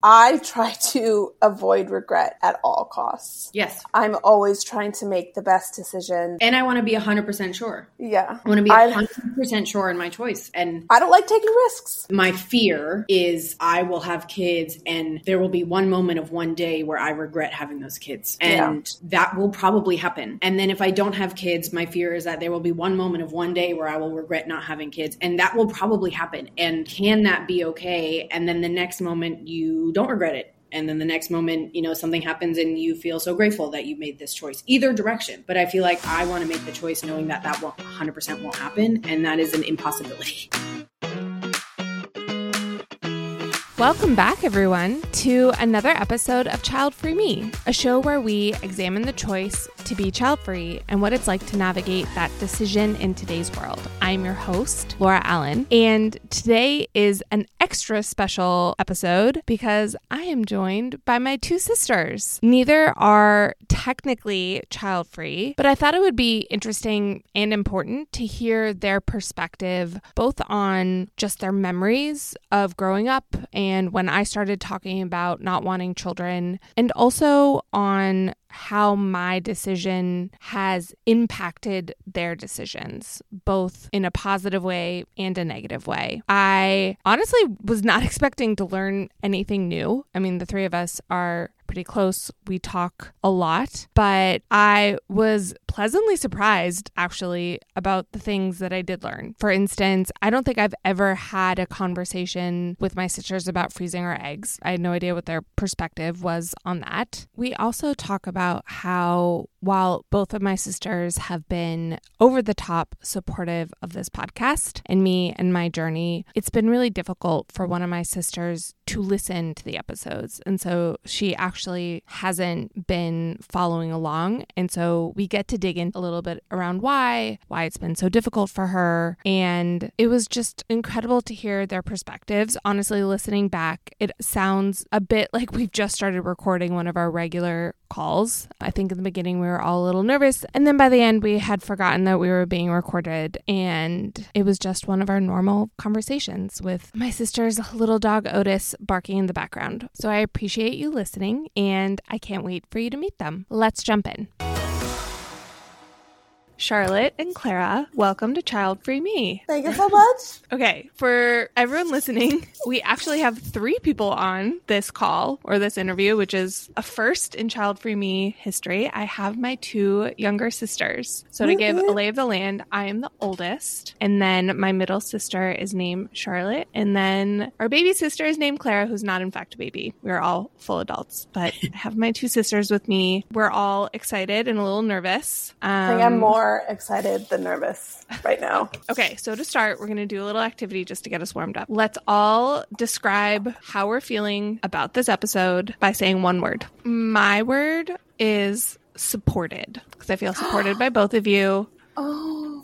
I try to avoid regret at all costs. Yes. I'm always trying to make the best decision. And I want to be 100% sure. Yeah. I want to be 100% sure in my choice. And I don't like taking risks. My fear is I will have kids and there will be one moment of one day where I regret having those kids. And that will probably happen. And then if I don't have kids, my fear is that there will be one moment of one day where I will regret not having kids. And that will probably happen. And can that be okay? And then the next moment you don't regret it. And then the next moment, you know, something happens and you feel so grateful that you made this choice, either direction. But I feel like I want to make the choice knowing that that 100% won't happen. And that is an impossibility. Welcome back, everyone, to another episode of Child Free Me, a show where we examine the choice to be child-free and what it's like to navigate that decision in today's world. I'm your host, Laura Allen, and today is an extra special episode because I am joined by my two sisters. Neither are technically child-free, but I thought it would be interesting and important to hear their perspective, both on just their memories of growing up and when I started talking about not wanting children, and also on how my decision has impacted their decisions, both in a positive way and a negative way. I honestly was not expecting to learn anything new. I mean, the three of us are pretty close. We talk a lot, but I was pleasantly surprised actually about the things that I did learn. For instance, I don't think I've ever had a conversation with my sisters about freezing our eggs. I had no idea what their perspective was on that. We also talk about how while both of my sisters have been over the top supportive of this podcast and me and my journey, it's been really difficult for one of my sisters to listen to the episodes. And so she actually hasn't been following along. And so we get to dig in a little bit around why it's been so difficult for her. And it was just incredible to hear their perspectives. Honestly, listening back, it sounds a bit like we've just started recording one of our regular calls. I think in the beginning we were all a little nervous, and then by the end we had forgotten that we were being recorded, and it was just one of our normal conversations with my sister's little dog Otis barking in the background. So I appreciate you listening, and I can't wait for you to meet them. Let's jump in. Charlotte and Clara, welcome to Child Free Me. Thank you so much. Okay, for everyone listening, we actually have three people on this call or this interview, which is a first in Child Free Me history. I have my two younger sisters. So to give a lay of the land, I am the oldest, and then my middle sister is named Charlotte, and then our baby sister is named Clara, who's not in fact a baby. We're all full adults, but I have my two sisters with me. We're all excited and a little nervous. I am more excited than nervous right now. Okay, so to start, we're going to do a little activity just to get us warmed up. Let's all describe how we're feeling about this episode by saying one word. My word is supported, because I feel supported by both of you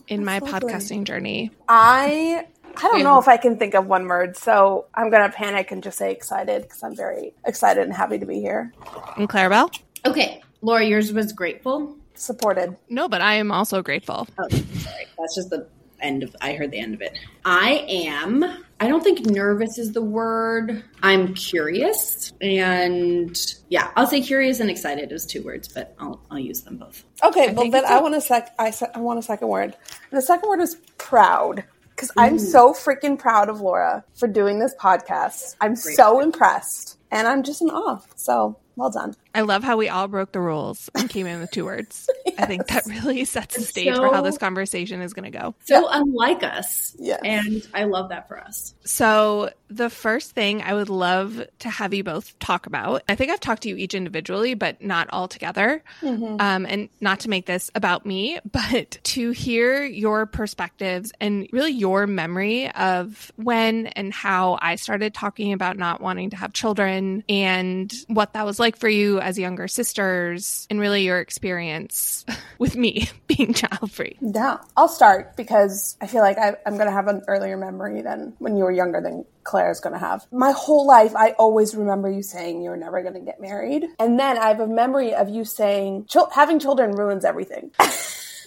in my podcasting journey. I don't know if I can think of one word, so I'm going to panic and just say excited, because I'm very excited and happy to be here. And Clarabelle? Okay, Laura, yours was grateful. Supported. No, but I am also grateful. Oh, sorry. That's just the end of, I heard the end of it. I don't think nervous is the word. I'm curious. And yeah, I'll say curious and excited as two words, but I'll use them both. Okay. Well, then I want a second word. And the second word is proud. Because I'm so freaking proud of Laura for doing this podcast. I'm so impressed. And I'm just in awe. So well done. I love how we all broke the rules and came in with two words. Yes. I think that really sets the stage for how this conversation is going to go. Unlike us. Yes. And I love that for us. So the first thing I would love to have you both talk about, I think I've talked to you each individually, but not all together. Mm-hmm. And not to make this about me, but to hear your perspectives and really your memory of when and how I started talking about not wanting to have children and what that was like for you as younger sisters, and really your experience with me being child-free. Yeah, I'll start because I feel like I'm going to have an earlier memory than when you were younger than Claire's going to have. My whole life, I always remember you saying you were never going to get married. And then I have a memory of you saying, having children ruins everything.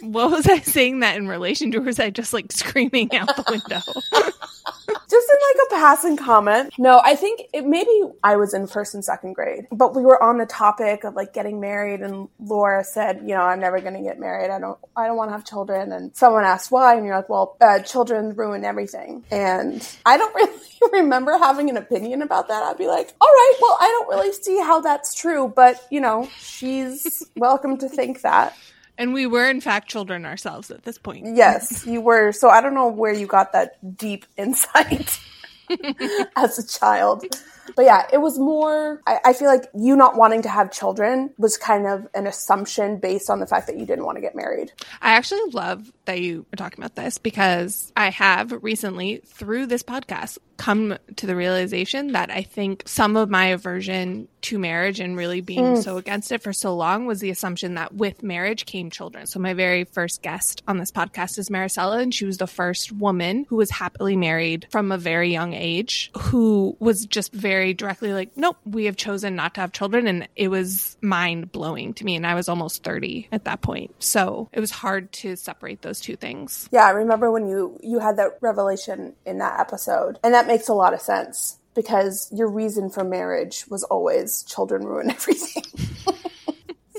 What was I saying that in relation to? Or was I just like screaming out the window? Just in like a passing comment. No, I think it maybe I was in first and second grade, but we were on the topic of like getting married, and Laura said, you know, I'm never going to get married. I don't want to have children. And someone asked why, and you're like, well, children ruin everything. And I don't really remember having an opinion about that. I'd be like, all right, well, I don't really see how that's true, but you know, she's welcome to think that. And we were, in fact, children ourselves at this point. Yes, you were. So I don't know where you got that deep insight as a child. But yeah, it was more, I feel like you not wanting to have children was kind of an assumption based on the fact that you didn't want to get married. I actually love that you are talking about this, because I have recently, through this podcast, come to the realization that I think some of my aversion to marriage and really being so against it for so long was the assumption that with marriage came children. So my very first guest on this podcast is Maricela, and she was the first woman who was happily married from a very young age, who was just very directly like, nope, we have chosen not to have children. And it was mind blowing to me. And I was almost 30 at that point. So it was hard to separate those two things. Yeah, I remember when you had that revelation in that episode. And that makes a lot of sense, because your reason for marriage was always children ruin everything.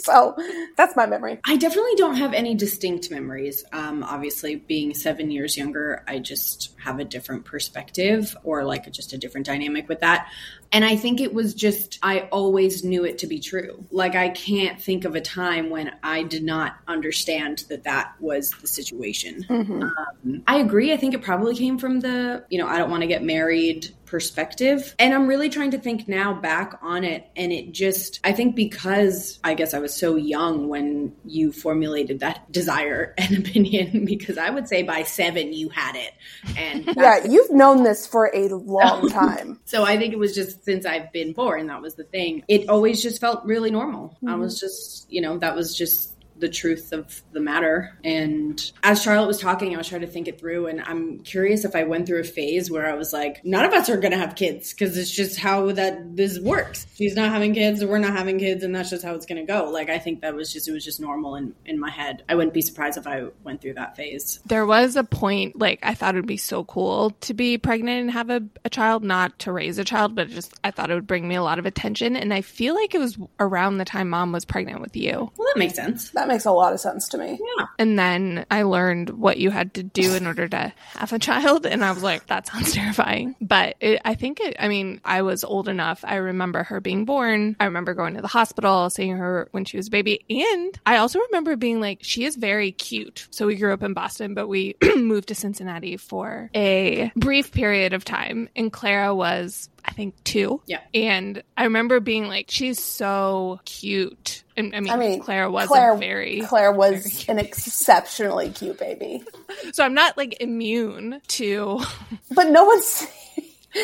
So that's my memory. I definitely don't have any distinct memories. Obviously, being 7 years younger, I just have a different perspective, or like just a different dynamic with that. And I think it was just, I always knew it to be true. Like, I can't think of a time when I did not understand that that was the situation. Mm-hmm. I agree. I think it probably came from the, you know, I don't want to get married perspective. And I'm really trying to think now back on it. And it just, I think because I guess I was so young when you formulated that desire and opinion, because I would say by 7, you had it. And yeah, you've known this for a long time. So I think it was just since I've been born, that was the thing. It always just felt really normal. Mm-hmm. I was just, you know, that was just the truth of the matter. And as Charlotte was talking, I was trying to think it through. And I'm curious if I went through a phase where I was like, none of us are going to have kids, because it's just how that this works. She's not having kids, we're not having kids, and that's just how it's going to go. Like, I think that was just, it was just normal in my head. I wouldn't be surprised if I went through that phase. There was a point, like, I thought it would be so cool to be pregnant and have a child, not to raise a child, but just, I thought it would bring me a lot of attention. And I feel like it was around the time Mom was pregnant with you. Well, that makes sense. That makes a lot of sense to me. Yeah. And then I learned what you had to do in order to have a child. And I was like, that sounds terrifying. But I was old enough. I remember her being born. I remember going to the hospital, seeing her when she was a baby. And I also remember being like, she is very cute. So we grew up in Boston, but we moved to Cincinnati for a brief period of time. And Clara was, I think, 2. Yeah. And I remember being like, she's so cute. And I mean Claire was very an exceptionally cute baby. So I'm not like immune to. But no one's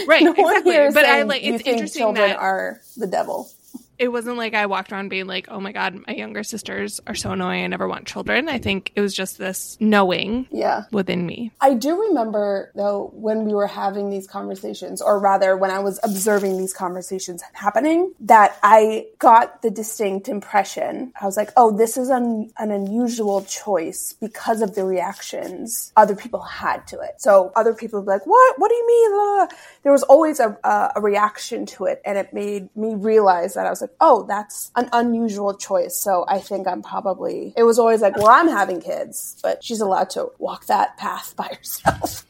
right. No exactly. One here is but saying, I like it's you interesting think children that are the devil. It wasn't like I walked around being like, oh my God, my younger sisters are so annoying, I never want children. I think it was just this knowing within me. I do remember, though, when we were having these conversations, or rather when I was observing these conversations happening, that I got the distinct impression. I was like, oh, this is an unusual choice because of the reactions other people had to it. So other people would be like, what? What do you mean? Blah, blah. There was always a reaction to it, and it made me realize that I was like, oh, that's an unusual choice. So I think it was always like, well, I'm having kids, but she's allowed to walk that path by herself.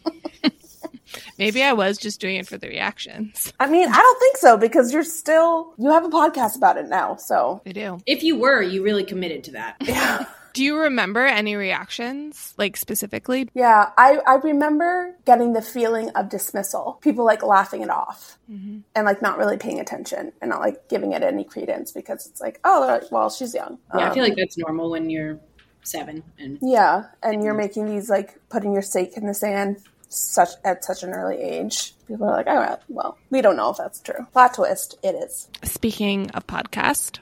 Maybe I was just doing it for the reactions. I mean, I don't think so, because you have a podcast about it now. So I do. If you were, you really committed to that. Yeah. Do you remember any reactions, like specifically? Yeah, I remember getting the feeling of dismissal. People like laughing it off and like not really paying attention and not like giving it any credence, because it's like, oh, like, well, she's young. Yeah, I feel like that's normal when you're 7. And you're making these like putting your stake in the sand at such an early age. People are like, oh, well, we don't know if that's true. Plot twist, it is. Speaking of podcast,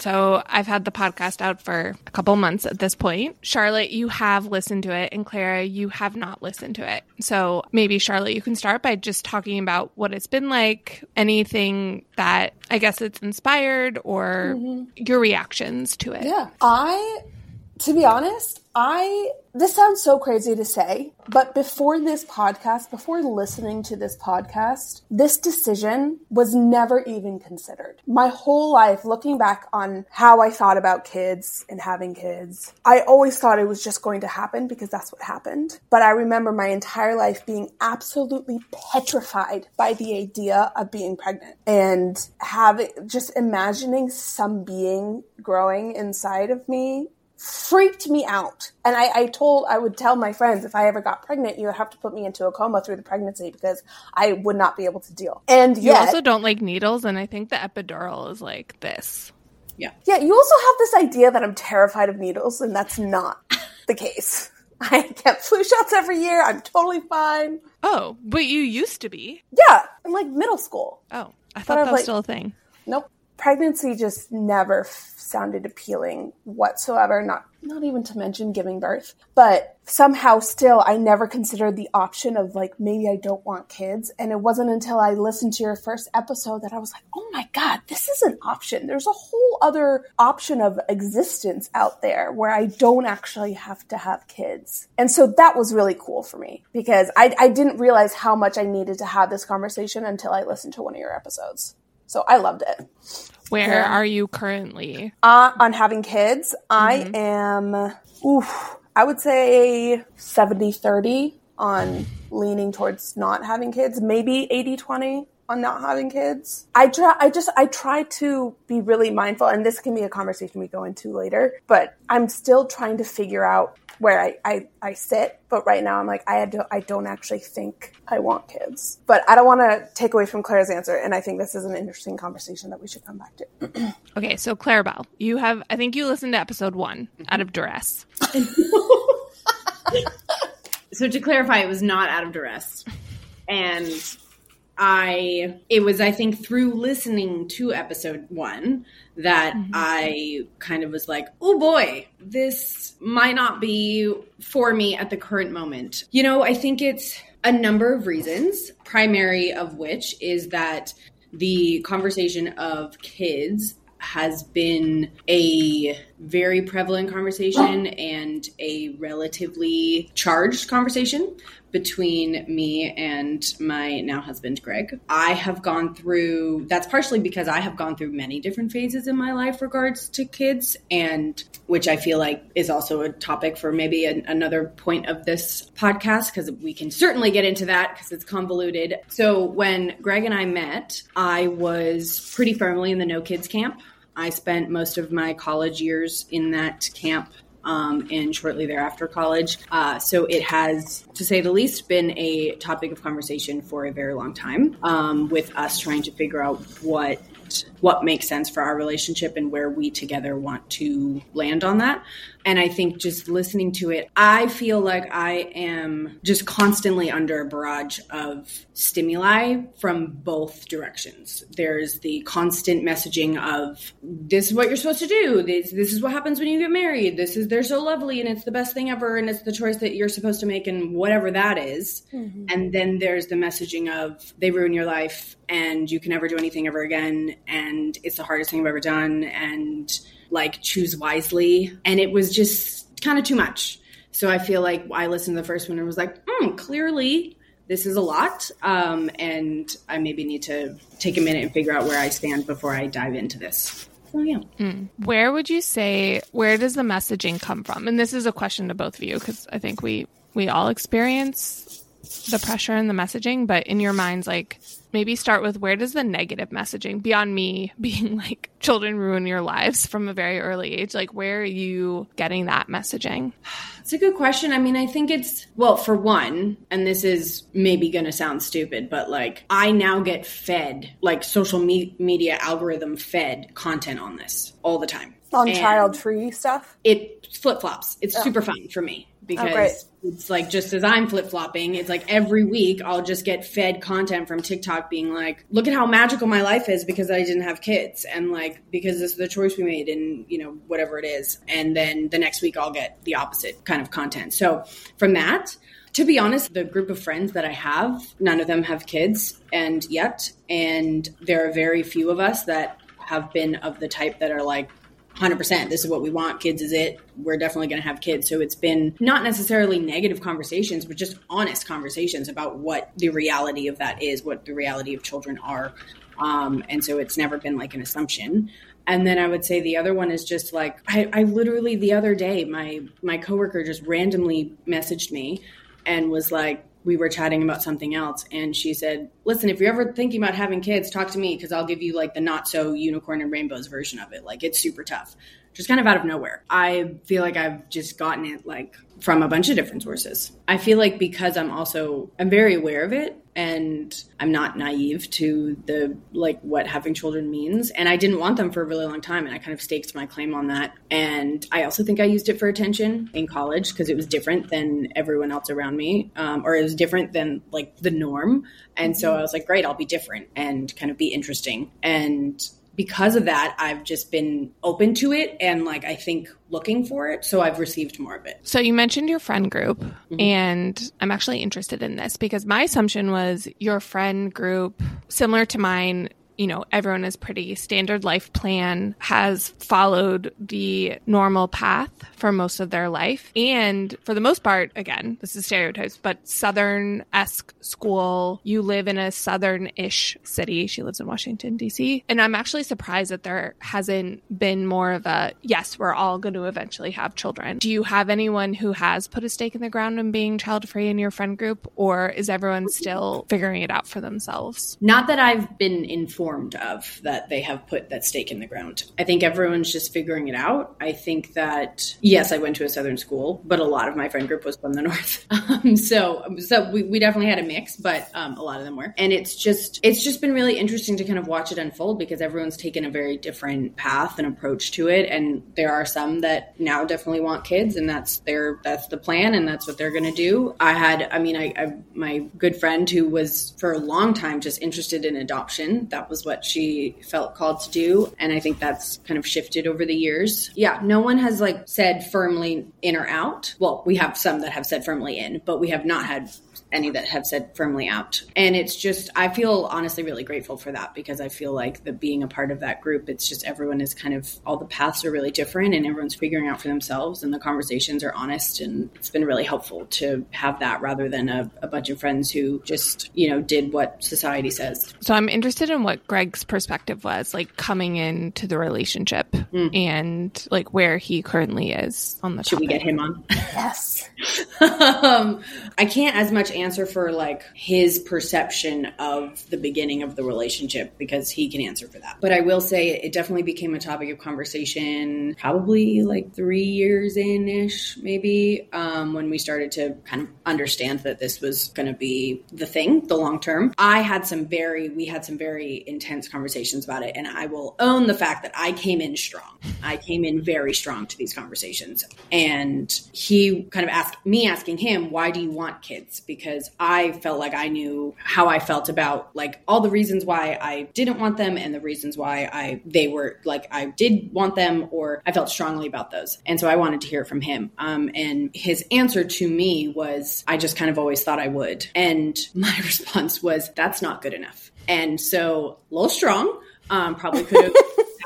so I've had the podcast out for a couple months at this point. Charlotte, you have listened to it, and Clara, you have not listened to it. So maybe, Charlotte, you can start by just talking about what it's been like, anything that I guess it's inspired, or your reactions to it. Yeah. To be honest, This sounds so crazy to say, but before listening to this podcast, this decision was never even considered. My whole life, looking back on how I thought about kids and having kids, I always thought it was just going to happen because that's what happened. But I remember my entire life being absolutely petrified by the idea of being pregnant and imagining some being growing inside of me. Freaked me out. And I would tell my friends, if I ever got pregnant, you would have to put me into a coma through the pregnancy because I would not be able to deal. And you also don't like needles. And I think the epidural is like this. Yeah. Yeah. You also have this idea that I'm terrified of needles, and that's not the case. I get flu shots every year. I'm totally fine. Oh, but you used to be. Yeah. In like middle school. Oh, I thought that was still a thing. Nope. Pregnancy just never sounded appealing whatsoever, not even to mention giving birth. But somehow still, I never considered the option of like, maybe I don't want kids. And it wasn't until I listened to your first episode that I was like, oh my God, this is an option. There's a whole other option of existence out there where I don't actually have to have kids. And so that was really cool for me because I didn't realize how much I needed to have this conversation until I listened to one of your episodes. So I loved it. Where are you currently? On having kids, I am, I would say 70-30 on leaning towards not having kids, maybe 80-20 on not having kids. I try to be really mindful, and this can be a conversation we go into later, but I'm still trying to figure out where I sit. But right now I'm like, I don't actually think I want kids. But I don't want to take away from Claire's answer. And I think this is an interesting conversation that we should come back to. Okay, so Clarabelle, I think you listened to episode 1 out of duress. So to clarify, it was not out of duress. And it was, I think, through listening to episode 1 that I kind of was like, oh boy, this might not be for me at the current moment. You know, I think it's a number of reasons, primary of which is that the conversation of kids has been a very prevalent conversation and a relatively charged conversation between me and my now husband, Greg. That's partially because I have gone through many different phases in my life regards to kids, and which I feel like is also a topic for maybe another point of this podcast, because we can certainly get into that because it's convoluted. So when Greg and I met, I was pretty firmly in the no kids camp. I spent most of my college years in that camp and shortly thereafter college. So it has, to say the least, been a topic of conversation for a very long time, with us trying to figure out what makes sense for our relationship and where we together want to land on that. And I think just listening to it, I feel like I am just constantly under a barrage of stimuli from both directions. There's the constant messaging of, this is what you're supposed to do. This is what happens when you get married. They're so lovely and it's the best thing ever. And it's the choice that you're supposed to make and whatever that is. Mm-hmm. And then there's the messaging of, they ruin your life and you can never do anything ever again. And it's the hardest thing I've ever done. And like, choose wisely. And it was just kind of too much. So I feel like I listened to the first one and was like, clearly this is a lot. And I maybe need to take a minute and figure out where I stand before I dive into this. So yeah. Where would you say, where does the messaging come from? And this is a question to both of you, because I think we all experience the pressure and the messaging, but in your minds, like, maybe start with, where does the negative messaging, beyond me being like, children ruin your lives from a very early age, like, where are you getting that messaging? It's a good question. I mean, I think it's, well, for one, and this is maybe going to sound stupid, but like, I now get fed, like, social media algorithm fed content on this all the time. On Child Free stuff? It flip-flops. It's super fun for me because it's like, just as I'm flip-flopping, it's like every week I'll just get fed content from TikTok being like, look at how magical my life is because I didn't have kids, and like, because this is the choice we made, and you know, whatever it is. And then the next week I'll get the opposite kind of content. So from that, to be honest, the group of friends that I have, none of them have kids and yet, and there are very few of us that have been of the type that are like, 100%. This is what we want. Kids is it. We're definitely going to have kids. So it's been not necessarily negative conversations, but just honest conversations about what the reality of that is, what the reality of children are. And so it's never been like an assumption. And then I would say the other one is just like, I literally the other day, my coworker just randomly messaged me and was like, we were chatting about something else. And she said, listen, if you're ever thinking about having kids, talk to me because I'll give you like the not so unicorn and rainbows version of it. Like it's super tough, just kind of out of nowhere. I feel like I've just gotten it like from a bunch of different sources. I feel like because I'm very aware of it and I'm not naive to the like what having children means. And I didn't want them for a really long time. And I kind of staked my claim on that. And I also think I used it for attention in college because it was different than everyone else around me, or it was different than like the norm. And so I was like, great, I'll be different and kind of be interesting. And because of that, I've just been open to it and like, I think looking for it. So I've received more of it. So you mentioned your friend group and I'm actually interested in this because my assumption was your friend group, similar to mine, you know, everyone is pretty standard life plan, has followed the normal path for most of their life. And for the most part, again, this is stereotypes, but Southern-esque school, you live in a Southern-ish city. She lives in Washington, D.C. And I'm actually surprised that there hasn't been more of a, yes, we're all going to eventually have children. Do you have anyone who has put a stake in the ground in being child-free in your friend group, or is everyone still figuring it out for themselves? Not that I've been informed of that they have put that stake in the ground. I think everyone's just figuring it out. I think that, yes, I went to a Southern school, but a lot of my friend group was from the North. So we definitely had a mix, but a lot of them were. And it's just been really interesting to kind of watch it unfold because everyone's taken a very different path and approach to it. And there are some that now definitely want kids and that's the plan and that's what they're going to do. I had my good friend who was for a long time just interested in adoption. That was what she felt called to do. And I think that's kind of shifted over the years. Yeah, no one has like said firmly in or out. Well, we have some that have said firmly in, but we have not had any that have said firmly out. And it's just, I feel honestly really grateful for that because I feel like that being a part of that group, it's just everyone is kind of, all the paths are really different and everyone's figuring out for themselves and the conversations are honest. And it's been really helpful to have that rather than a bunch of friends who just, you know, did what society says. So I'm interested in what Greg's perspective was like coming into the relationship and like where he currently is on the topic. Should we get him on? Yes. I can't as much answer for like his perception of the beginning of the relationship because he can answer for that. But I will say it definitely became a topic of conversation probably like 3 years in ish, maybe when we started to kind of understand that this was going to be the thing, the long term. We had some very intense conversations about it. And I will own the fact that I came in strong. I came in very strong to these conversations. And he kind of asked me, asking him, why do you want kids? Because I felt like I knew how I felt about like all the reasons why I didn't want them and the reasons why they were like, I did want them or I felt strongly about those. And so I wanted to hear from him. And his answer to me was, I just kind of always thought I would. And my response was, that's not good enough. And so a little strong, probably could have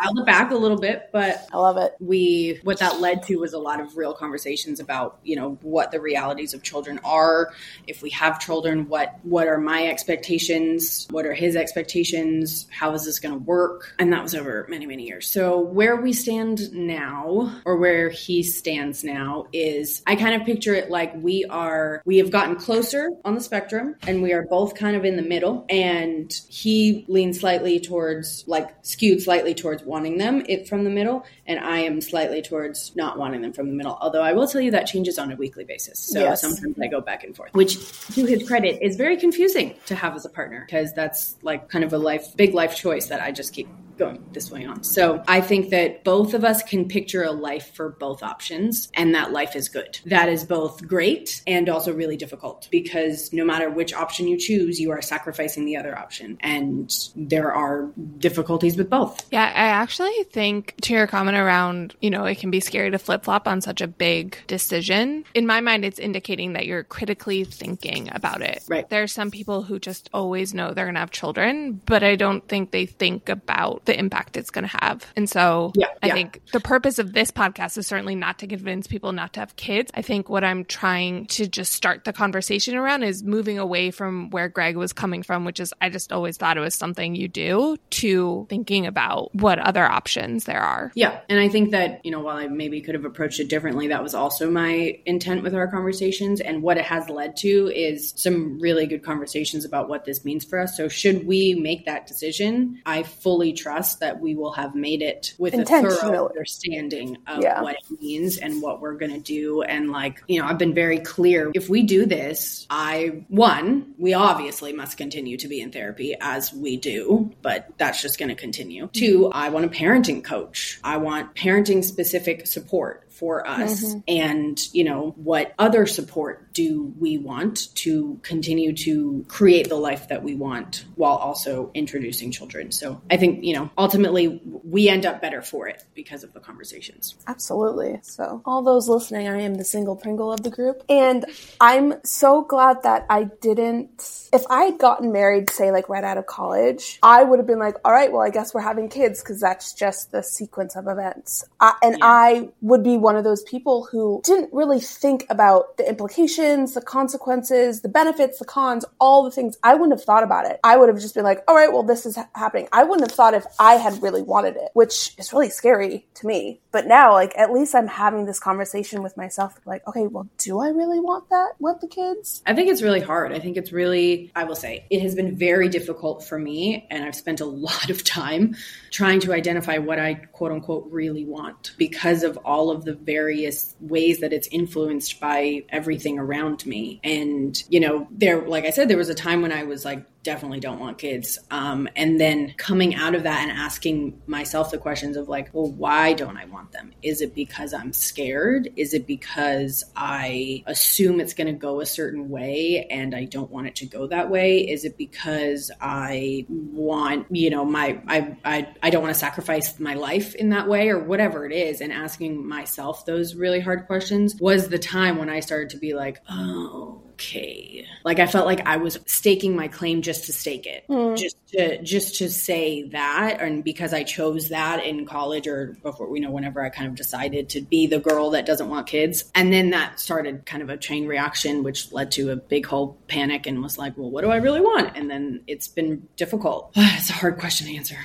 dialed it back a little bit, but I love it. What that led to was a lot of real conversations about, you know, what the realities of children are. If we have children, what are my expectations? What are his expectations? How is this going to work? And that was over many, many years. So where we stand now or where he stands now is I kind of picture it like we have gotten closer on the spectrum and we are both kind of in the middle, and he leans slightly towards skewed slightly towards wanting them from the middle. And I am slightly towards not wanting them from the middle. Although I will tell you that changes on a weekly basis. So Sometimes I go back and forth, which to his credit is very confusing to have as a partner because that's like kind of a big life choice that I just keep going this way on. So I think that both of us can picture a life for both options. And that life is good. That is both great and also really difficult because no matter which option you choose, you are sacrificing the other option. And there are difficulties with both. Yeah, I actually think to your comment around, you know, it can be scary to flip-flop on such a big decision. In my mind, it's indicating that you're critically thinking about it. Right. There are some people who just always know they're going to have children, but I don't think they think about the impact it's going to have. And so I think the purpose of this podcast is certainly not to convince people not to have kids. I think what I'm trying to just start the conversation around is moving away from where Greg was coming from, which is I just always thought it was something you do, to thinking about what other options there are. Yeah. And I think that, you know, while I maybe could have approached it differently, that was also my intent with our conversations. And what it has led to is some really good conversations about what this means for us. So should we make that decision, I fully trust that we will have made it with a thorough understanding of what it means and what we're going to do. And like, you know, I've been very clear. If we do this, we obviously must continue to be in therapy as we do, but that's just going to continue. 2, I want a parenting coach. I want parenting specific support for us. Mm-hmm. And, you know, what other support do we want to continue to create the life that we want while also introducing children? So I think, you know, ultimately we end up better for it because of the conversations. Absolutely. So all those listening, I am the single Pringle of the group. And I'm so glad that I didn't, if I had gotten married, say like right out of college, I would have been like, all right, well, I guess we're having kids because that's just the sequence of events. I would be one of those people who didn't really think about the implications, the consequences, the benefits, the cons, all the things. I wouldn't have thought about it. I would have just been like, all right, well, this is happening. I wouldn't have thought if I had really wanted it, which is really scary to me. But now, like, at least I'm having this conversation with myself, like, okay, well, do I really want that with the kids? I think it's really hard. I think it's really, I will say, it has been very difficult for me. And I've spent a lot of time trying to identify what I quote unquote really want because of all of the various ways that it's influenced by everything around me. And, you know, there, like I said, there was a time when I was like, definitely don't want kids. And then coming out of that and asking myself the questions of like, well, why don't I want them? Is it because I'm scared? Is it because I assume it's going to go a certain way and I don't want it to go that way? Is it because I want, you know, I don't want to sacrifice my life in that way or whatever it is? And asking myself those really hard questions was the time when I started to be like, oh, okay. Like I felt like I was staking my claim just to stake it, just to say that. And because I chose that in college or before, you know, whenever I kind of decided to be the girl that doesn't want kids. And then that started kind of a chain reaction, which led to a big whole panic and was like, well, what do I really want? And then it's been difficult. It's a hard question to answer.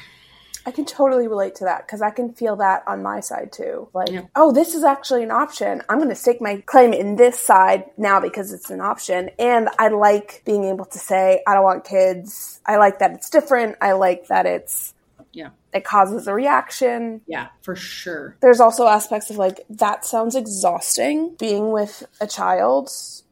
I can totally relate to that because I can feel that on my side too. Like, oh, this is actually an option. I'm going to stake my claim in this side now because it's an option. And I like being able to say, I don't want kids. I like that it's different. I like that it's... Yeah. It causes a reaction. Yeah, for sure. There's also aspects of like, that sounds exhausting. Being with a child,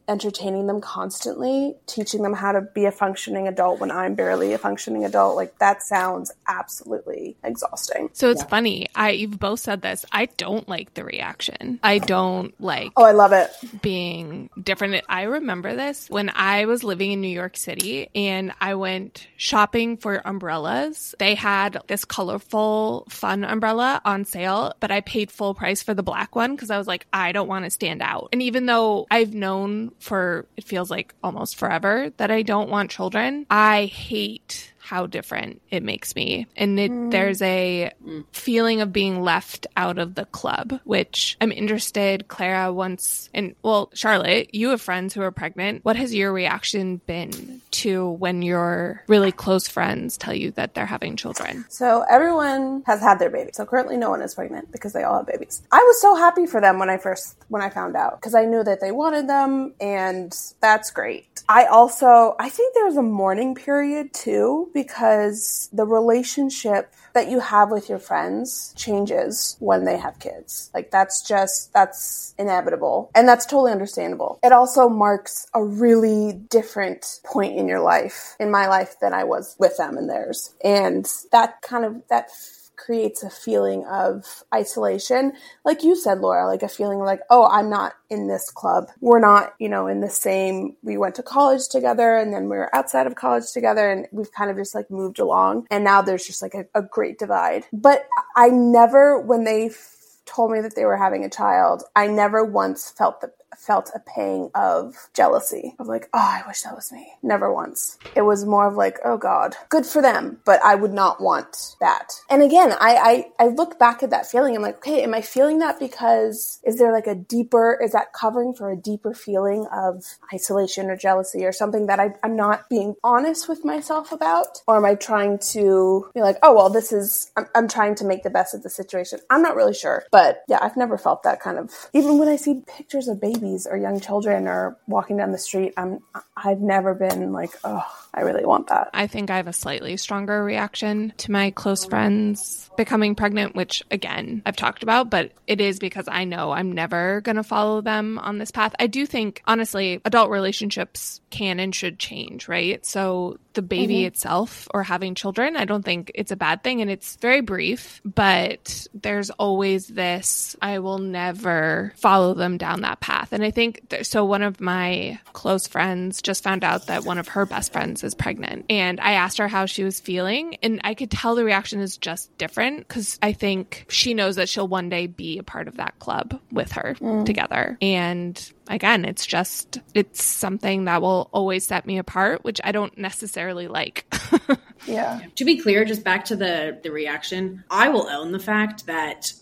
entertaining them constantly, teaching them how to be a functioning adult when I'm barely a functioning adult. Like that sounds absolutely exhausting. So it's funny. You've both said this. I don't like the reaction. I don't like... Oh, I love it. Being different. I remember this when I was living in New York City and I went shopping for umbrellas. They had this colorful, fun umbrella on sale, but I paid full price for the black one because I was like, I don't want to stand out. And even though I've known for it feels like almost forever that I don't want children, I hate how different it makes me. And there's a feeling of being left out of the club, which I'm interested, Clara, once, and well, Charlotte, you have friends who are pregnant. What has your reaction been to when your really close friends tell you that they're having children? So everyone has had their baby. So currently no one is pregnant because they all have babies. I was so happy for them when I found out because I knew that they wanted them and that's great. I think there's a mourning period too, because the relationship that you have with your friends changes when they have kids. Like that's inevitable. And that's totally understandable. It also marks a really different point in your life, in my life, than I was with them and theirs. And that creates a feeling of isolation. Like you said, Laura, like a feeling like, oh, I'm not in this club. We're not, you know, in the same, we went to college together and then we were outside of college together and we've kind of just like moved along. And now there's just like a great divide. But I never, when they told me that they were having a child, I never once felt the felt a pang of jealousy. I was like, oh, I wish that was me. Never once. It was more of like, oh God, good for them, but I would not want that. And again, I look back at that feeling. I'm like, okay, am I feeling that because is there like a deeper, is that covering for a deeper feeling of isolation or jealousy or something that I'm not being honest with myself about? Or am I trying to be like, oh, well, this is, I'm trying to make the best of the situation. I'm not really sure. But yeah, I've never felt that kind of, even when I see pictures of babies or young children or walking down the street, I've never been like, oh, I really want that. I think I have a slightly stronger reaction to my close friends becoming pregnant, which again, I've talked about, but it is because I know I'm never going to follow them on this path. I do think, honestly, adult relationships can and should change, right? So the baby itself or having children, I don't think it's a bad thing. And it's very brief, but there's always this, I will never follow them down that path. And I think, so one of my close friends just found out that one of her best friends is pregnant. And I asked her how she was feeling. And I could tell the reaction is just different because I think she knows that she'll one day be a part of that club with her together. And again, it's just, it's something that will always set me apart, which I don't necessarily like. Yeah. To be clear, just back to the reaction, I will own the fact that...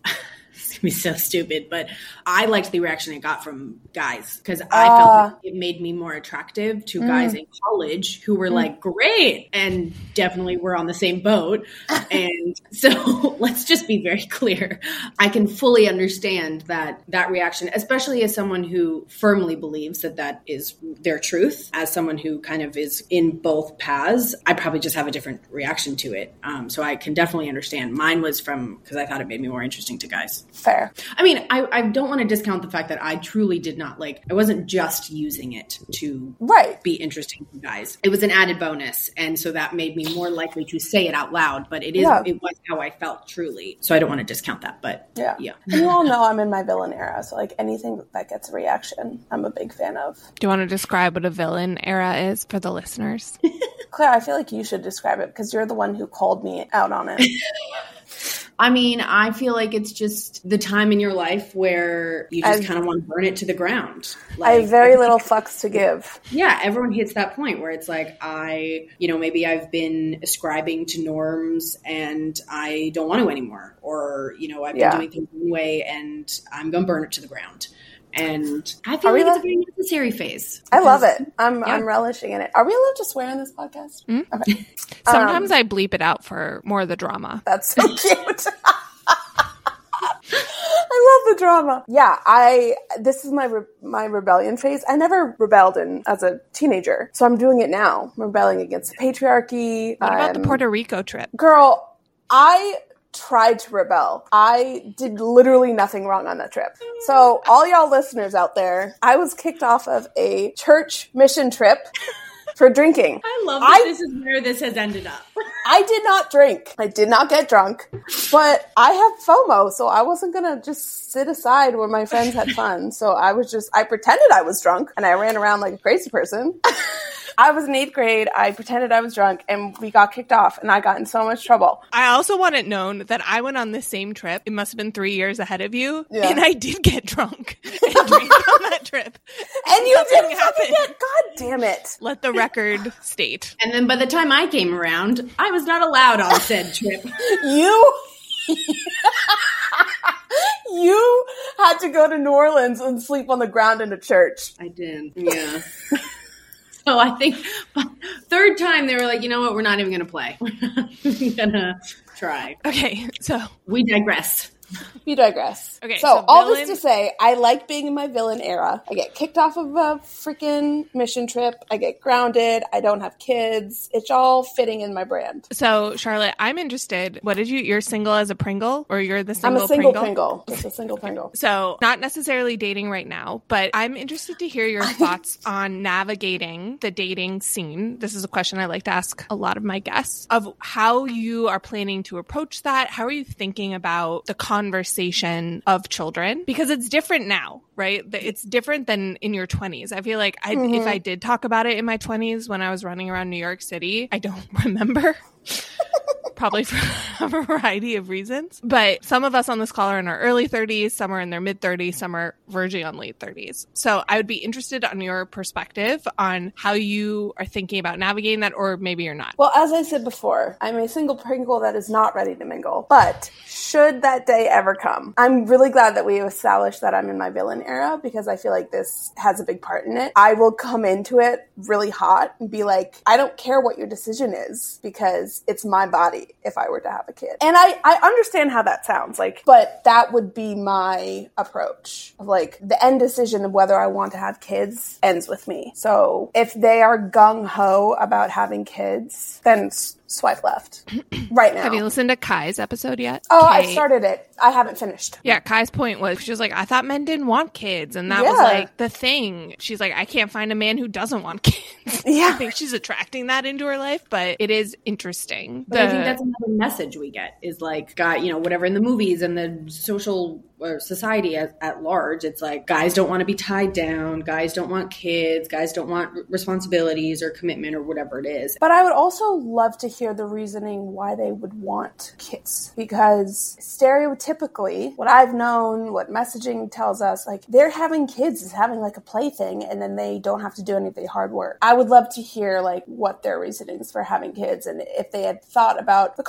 It's going to be so stupid, but I liked the reaction it got from guys because I felt like it made me more attractive to guys in college who were like, great, and definitely we're on the same boat. And so let's just be very clear. I can fully understand that reaction, especially as someone who firmly believes that is their truth, as someone who kind of is in both paths. I probably just have a different reaction to it. So I can definitely understand. Mine was because I thought it made me more interesting to guys. Fair. I mean, I don't want to discount the fact that I truly did not like, I wasn't just using it to be interesting to guys. It was an added bonus. And so that made me more likely to say it out loud, but it was how I felt truly. So I don't want to discount that, but yeah. You all know I'm in my villain era. So like anything that gets a reaction, I'm a big fan of. Do you want to describe what a villain era is for the listeners? Claire, I feel like you should describe it because you're the one who called me out on it. I mean, I feel like it's just the time in your life where you just kind of want to burn it to the ground. Like, I have very little fucks to give. Yeah, everyone hits that point where it's like, maybe I've been ascribing to norms and I don't want to anymore. Or, I've been doing things one way and I'm going to burn it to the ground. And I feel like it's a very necessary phase. I love it. I'm relishing in it. Are we allowed to swear on this podcast? Mm-hmm. Okay. Sometimes I bleep it out for more of the drama. That's so cute. I love the drama. Yeah, this is my my rebellion phase. I never rebelled as a teenager, so I'm doing it now. I'm rebelling against the patriarchy. What about the Puerto Rico trip? Girl, I tried to rebel. I did literally nothing wrong on that trip. So all y'all listeners out there, I was kicked off of a church mission trip for drinking. I love that this is where this has ended up. I did not drink. I did not get drunk, but I have FOMO, so I wasn't going to just sit aside where my friends had fun. So I pretended I was drunk and I ran around like a crazy person. I was in 8th grade. I pretended I was drunk and we got kicked off and I got in so much trouble. I also want it known that I went on this same trip. It must have been 3 years ahead of you. Yeah. And I did get drunk and drank on that trip. And you didn't happen. God damn it. Let the record state. And then by the time I came around, I was not allowed on said trip. You had to go to New Orleans and sleep on the ground in a church. I did. Yeah. So I think third time they were like, you know what? We're not even going to play. We're not even going to try. Okay. So we digress. You digress. Okay. So all this to say, I like being in my villain era. I get kicked off of a freaking mission trip. I get grounded. I don't have kids. It's all fitting in my brand. So Charlotte, I'm interested. What did you're single as a Pringle or you're the single Pringle? I'm a single Pringle. Just a single Pringle. So not necessarily dating right now, but I'm interested to hear your thoughts on navigating the dating scene. This is a question I like to ask a lot of my guests of how you are planning to approach that. How are you thinking about the conversation of children, because it's different now, right? It's different than in your 20s. I feel like if I did talk about it in my 20s when I was running around New York City, I don't remember. probably for a variety of reasons. But some of us on this call are in our early 30s, some are in their mid 30s, some are verging on late 30s. So I would be interested on your perspective on how you are thinking about navigating that, or maybe you're not. Well, as I said before, I'm a single pringle that is not ready to mingle. But should that day ever come, I'm really glad that we established that I'm in my villain era, because I feel like this has a big part in it. I will come into it really hot and be like, I don't care what your decision is, because it's my body if I were to have a kid. And I understand how that sounds like, but that would be my approach of like, the end decision of whether I want to have kids ends with me. So if they are gung-ho about having kids, then swipe left right now. Have you listened to Kai's episode yet? Oh, Kai. I started it. I haven't finished. Yeah, Kai's point was, she was like, I thought men didn't want kids. And that was like the thing. She's like, I can't find a man who doesn't want kids. Yeah. I think she's attracting that into her life, but it is interesting. But I think that's another message we get is like, God, you know, whatever in the movies and the social or society at large, it's like guys don't want to be tied down. Guys don't want kids. Guys don't want responsibilities or commitment or whatever it is. But I would also love to hear the reasoning why they would want kids, because stereotypically, what I've known, what messaging tells us, like they're having kids is having like a plaything, and then they don't have to do any of the hard work. I would love to hear like what their reasonings for having kids, and if they had thought about the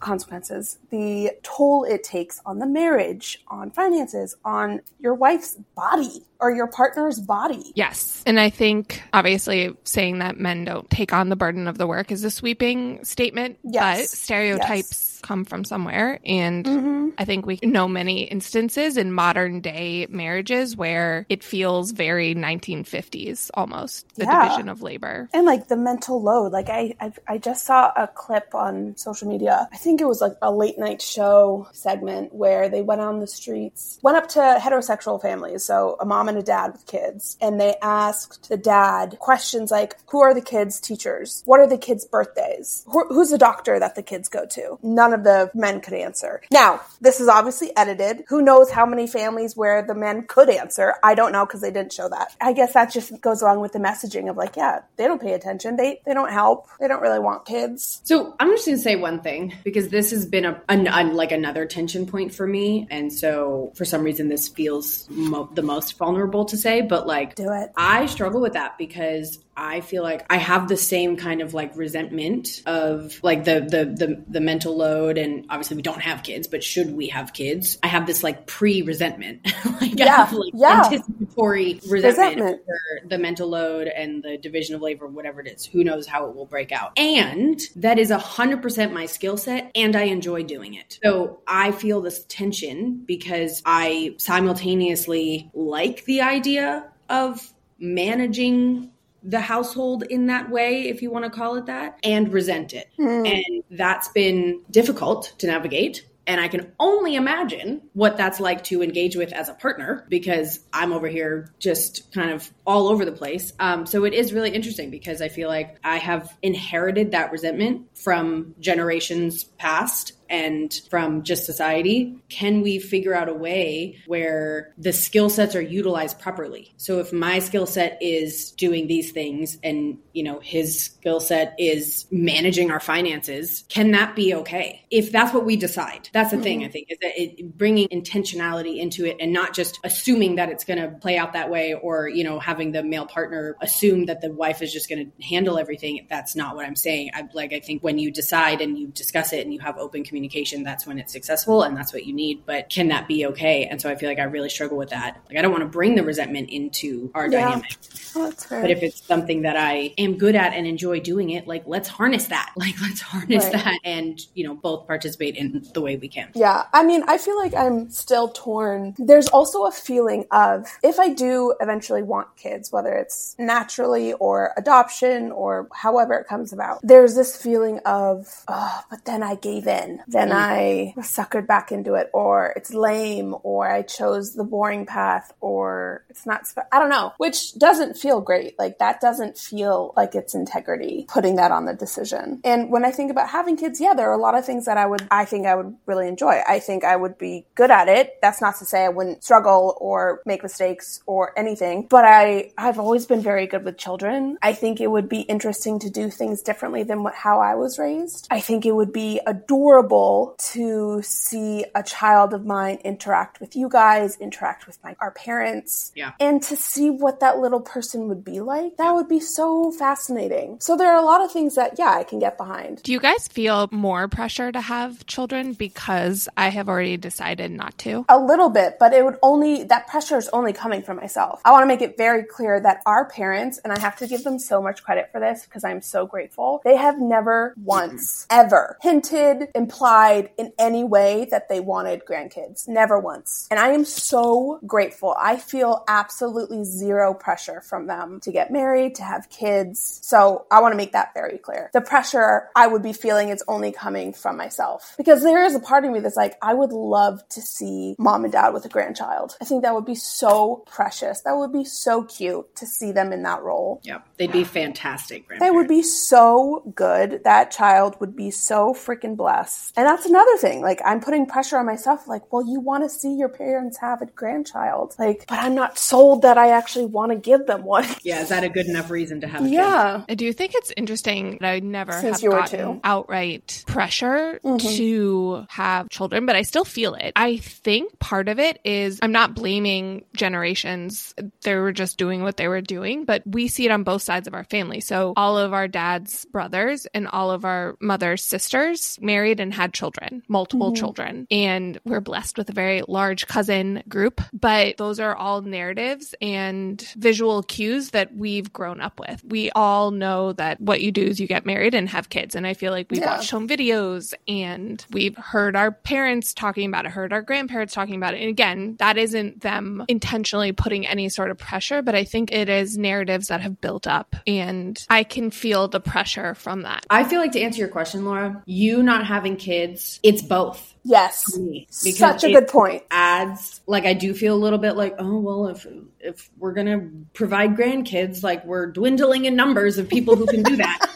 consequences, the toll it takes on the marriage, on finances, on your wife's body or your partner's body. Yes. And I think obviously saying that men don't take on the burden of the work is a sweeping statement, yes, but stereotypes come from somewhere. And I think we know many instances in modern day marriages where it feels very 1950s almost, the division of labor. And like the mental load. Like I just saw a clip on social media. I think it was like a late night show segment where they went on the streets, went up to heterosexual families. So a mom and a dad with kids. And they asked the dad questions like, who are the kids' teachers? What are the kids' birthdays? Who's the doctor that the kids go to? None of the men could answer. Now, this is obviously edited. Who knows how many families where the men could answer? I don't know, because they didn't show that. I guess that just goes along with the messaging of like, yeah, they don't pay attention. They don't help. They don't really want kids. So I'm just going to say one thing, because this has been like another tension point for me. And so for some reason, this feels the most vulnerable to say, but like, do it. I struggle with that because I feel like I have the same kind of like resentment of like the mental load, and obviously we don't have kids, but should we have kids? I have this like pre-resentment, like I have like anticipatory resentment for the mental load and the division of labor, whatever it is. Who knows how it will break out? And that is 100% my skill set, and I enjoy doing it. So I feel this tension because I simultaneously like the idea of managing the household in that way, if you want to call it that, and resent it. And that's been difficult to navigate. And I can only imagine what that's like to engage with as a partner, because I'm over here just kind of all over the place. So it is really interesting, because I feel like I have inherited that resentment from generations past and from just society. Can we figure out a way where the skill sets are utilized properly? So if my skill set is doing these things and, you know, his skill set is managing our finances, can that be okay? If that's what we decide. That's the thing, I think, is that bringing intentionality into it and not just assuming that it's going to play out that way, or, you know, having the male partner assume that the wife is just going to handle everything. That's not what I'm saying. I think when you decide and you discuss it and you have open communication, that's when it's successful, and that's what you need. But can that be okay? And so I feel like I really struggle with that. Like, I don't want to bring the resentment into our dynamic. Oh, that's fair. But if it's something that I am good at and enjoy doing it, like, let's harness that. Like, let's harness that and, you know, both participate in the way we can. Yeah. I mean, I feel like I'm still torn. There's also a feeling of, if I do eventually want kids, whether it's naturally or adoption or however it comes about, there's this feeling of, oh, but then I gave in. then I was suckered back into it, or it's lame, or I chose the boring path, or it's not, I don't know, which doesn't feel great. Like that doesn't feel like it's integrity, putting that on the decision. And when I think about having kids, yeah, there are a lot of things that I think I would really enjoy. I think I would be good at it. That's not to say I wouldn't struggle or make mistakes or anything, but I've always been very good with children. I think it would be interesting to do things differently than how I was raised. I think it would be adorable to see a child of mine interact with you guys, interact with our parents, and to see what that little person would be like. That would be so fascinating. So there are a lot of things that, I can get behind. Do you guys feel more pressure to have children because I have already decided not to? A little bit, but that pressure is only coming from myself. I want to make it very clear that our parents, and I have to give them so much credit for this because I'm so grateful, they have never once, ever hinted, implied in any way that they wanted grandkids. Never once. And I am so grateful. I feel absolutely zero pressure from them to get married, to have kids. So I want to make that very clear. The pressure I would be feeling is only coming from myself, because there is a part of me that's like, I would love to see mom and dad with a grandchild. I think that would be so precious. That would be so cute to see them in that role. Yep. They'd be fantastic grandparents. They would be so good. That child would be so freaking blessed. And that's another thing. Like, I'm putting pressure on myself. Like, well, you want to see your parents have a grandchild. Like, but I'm not sold that I actually want to give them one. Yeah. Is that a good enough reason to have a kid? I do think it's interesting that I never have gotten outright pressure to have children, but I still feel it. I think part of it is I'm not blaming generations. They were just doing what they were doing, but we see it on both sides of our family. So all of our dad's brothers and all of our mother's sisters married and had children, multiple children. And we're blessed with a very large cousin group, but those are all narratives and visual cues that we've grown up with. We all know that what you do is you get married and have kids. And I feel like we've watched home videos and we've heard our parents talking about it, heard our grandparents talking about it. And again, that isn't them intentionally putting any sort of pressure, but I think it is narratives that have built up, and I can feel the pressure from that. I feel like, to answer your question, Laura, you not having kids, it's both. Yes. Such a good point. Adds, like, I do feel a little bit like, oh, well, if we're going to provide grandkids, like, we're dwindling in numbers of people who can do that.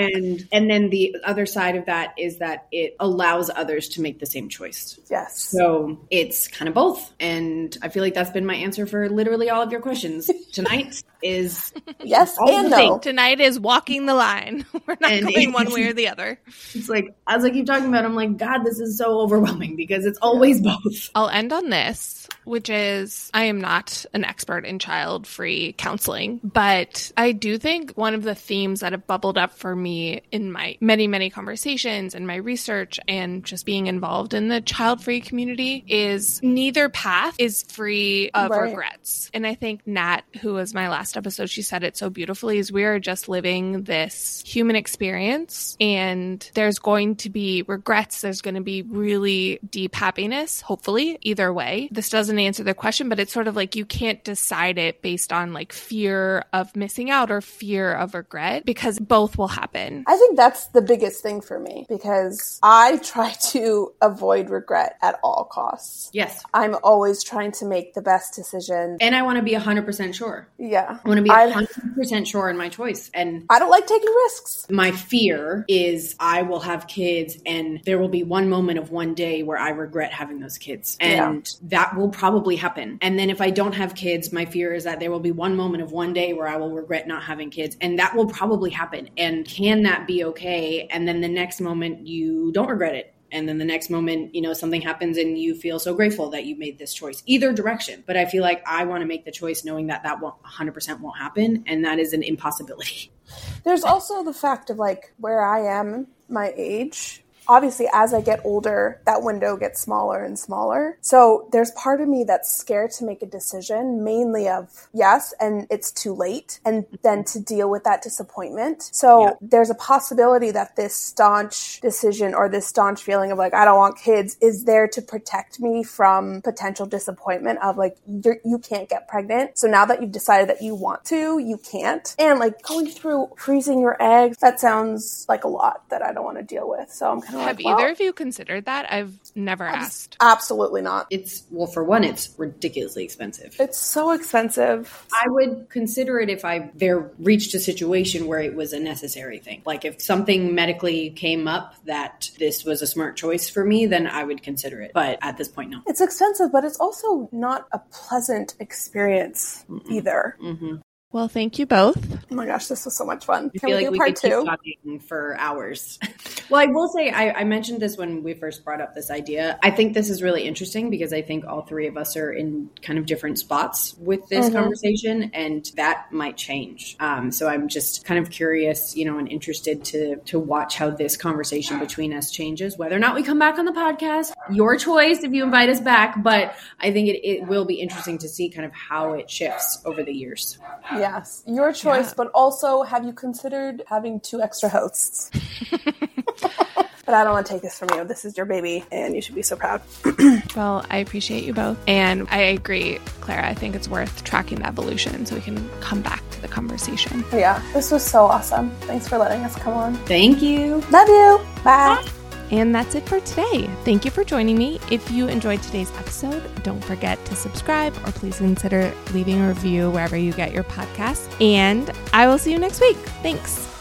And then the other side of that is that it allows others to make the same choice. Yes. So it's kind of both. And I feel like that's been my answer for literally all of your questions. Tonight is... Yes and no. Tonight is walking the line. We're not going one way or the other. It's like, as I keep talking about, I'm like, God, this is so overwhelming because it's always both. I'll end on this, which is I am not an expert in child-free counseling, but I do think one of the themes that have bubbled up for me in my many, many conversations and my research and just being involved in the child-free community is neither path is free of regrets. And I think Nat, who was my last episode, she said it so beautifully, is we are just living this human experience, and there's going to be regrets. There's going to be really deep happiness, hopefully, either way. This doesn't answer the question, but it's sort of like you can't decide it based on like fear of missing out or fear of regret, because both will happen. I think that's the biggest thing for me, because I try to avoid regret at all costs. Yes. I'm always trying to make the best decision. And I want to be 100% sure. Yeah. I want to be 100% sure in my choice. And I don't like taking risks. My fear is I will have kids and there will be one moment of one day where I regret having those kids. And that will probably happen. And then if I don't have kids, my fear is that there will be one moment of one day where I will regret not having kids. And that will probably happen. And can that be okay? And then the next moment you don't regret it. And then the next moment, you know, something happens and you feel so grateful that you made this choice, either direction. But I feel like I want to make the choice knowing that that won't 100% won't happen. And that is an impossibility. There's also the fact of like where I am, my age. Obviously, as I get older, that window gets smaller and smaller. So there's part of me that's scared to make a decision, mainly of yes, and it's too late, and then to deal with that disappointment. So there's a possibility that this staunch decision or this staunch feeling of like, I don't want kids is there to protect me from potential disappointment of like, you can't get pregnant. So now that you've decided that you want to, you can't. And like going through freezing your eggs, that sounds like a lot that I don't want to deal with. So I'm kind of Have either of you considered that? I've never asked. Absolutely not. It's, well, for one, it's ridiculously expensive. It's so expensive. I would consider it if I reached a situation where it was a necessary thing. Like if something medically came up that this was a smart choice for me, then I would consider it. But at this point, no. It's expensive, but it's also not a pleasant experience either. Mm-hmm. Well, thank you both. Oh my gosh, this was so much fun. I feel like we could keep talking for hours. Well, I will say, I mentioned this when we first brought up this idea. I think this is really interesting because I think all three of us are in kind of different spots with this conversation, and that might change. So I'm just kind of curious, and interested to watch how this conversation between us changes, whether or not we come back on the podcast. Your choice if you invite us back, but I think it will be interesting to see kind of how it shifts over the years. Yes, your choice, but also, have you considered having two extra hosts? But I don't want to take this from you. This is your baby, and you should be so proud. Well, I appreciate you both. And I agree, Clara. I think it's worth tracking the evolution so we can come back to the conversation. Yeah, this was so awesome. Thanks for letting us come on. Thank you. Love you. Bye. Bye. And that's it for today. Thank you for joining me. If you enjoyed today's episode, don't forget to subscribe, or please consider leaving a review wherever you get your podcasts. And I will see you next week. Thanks.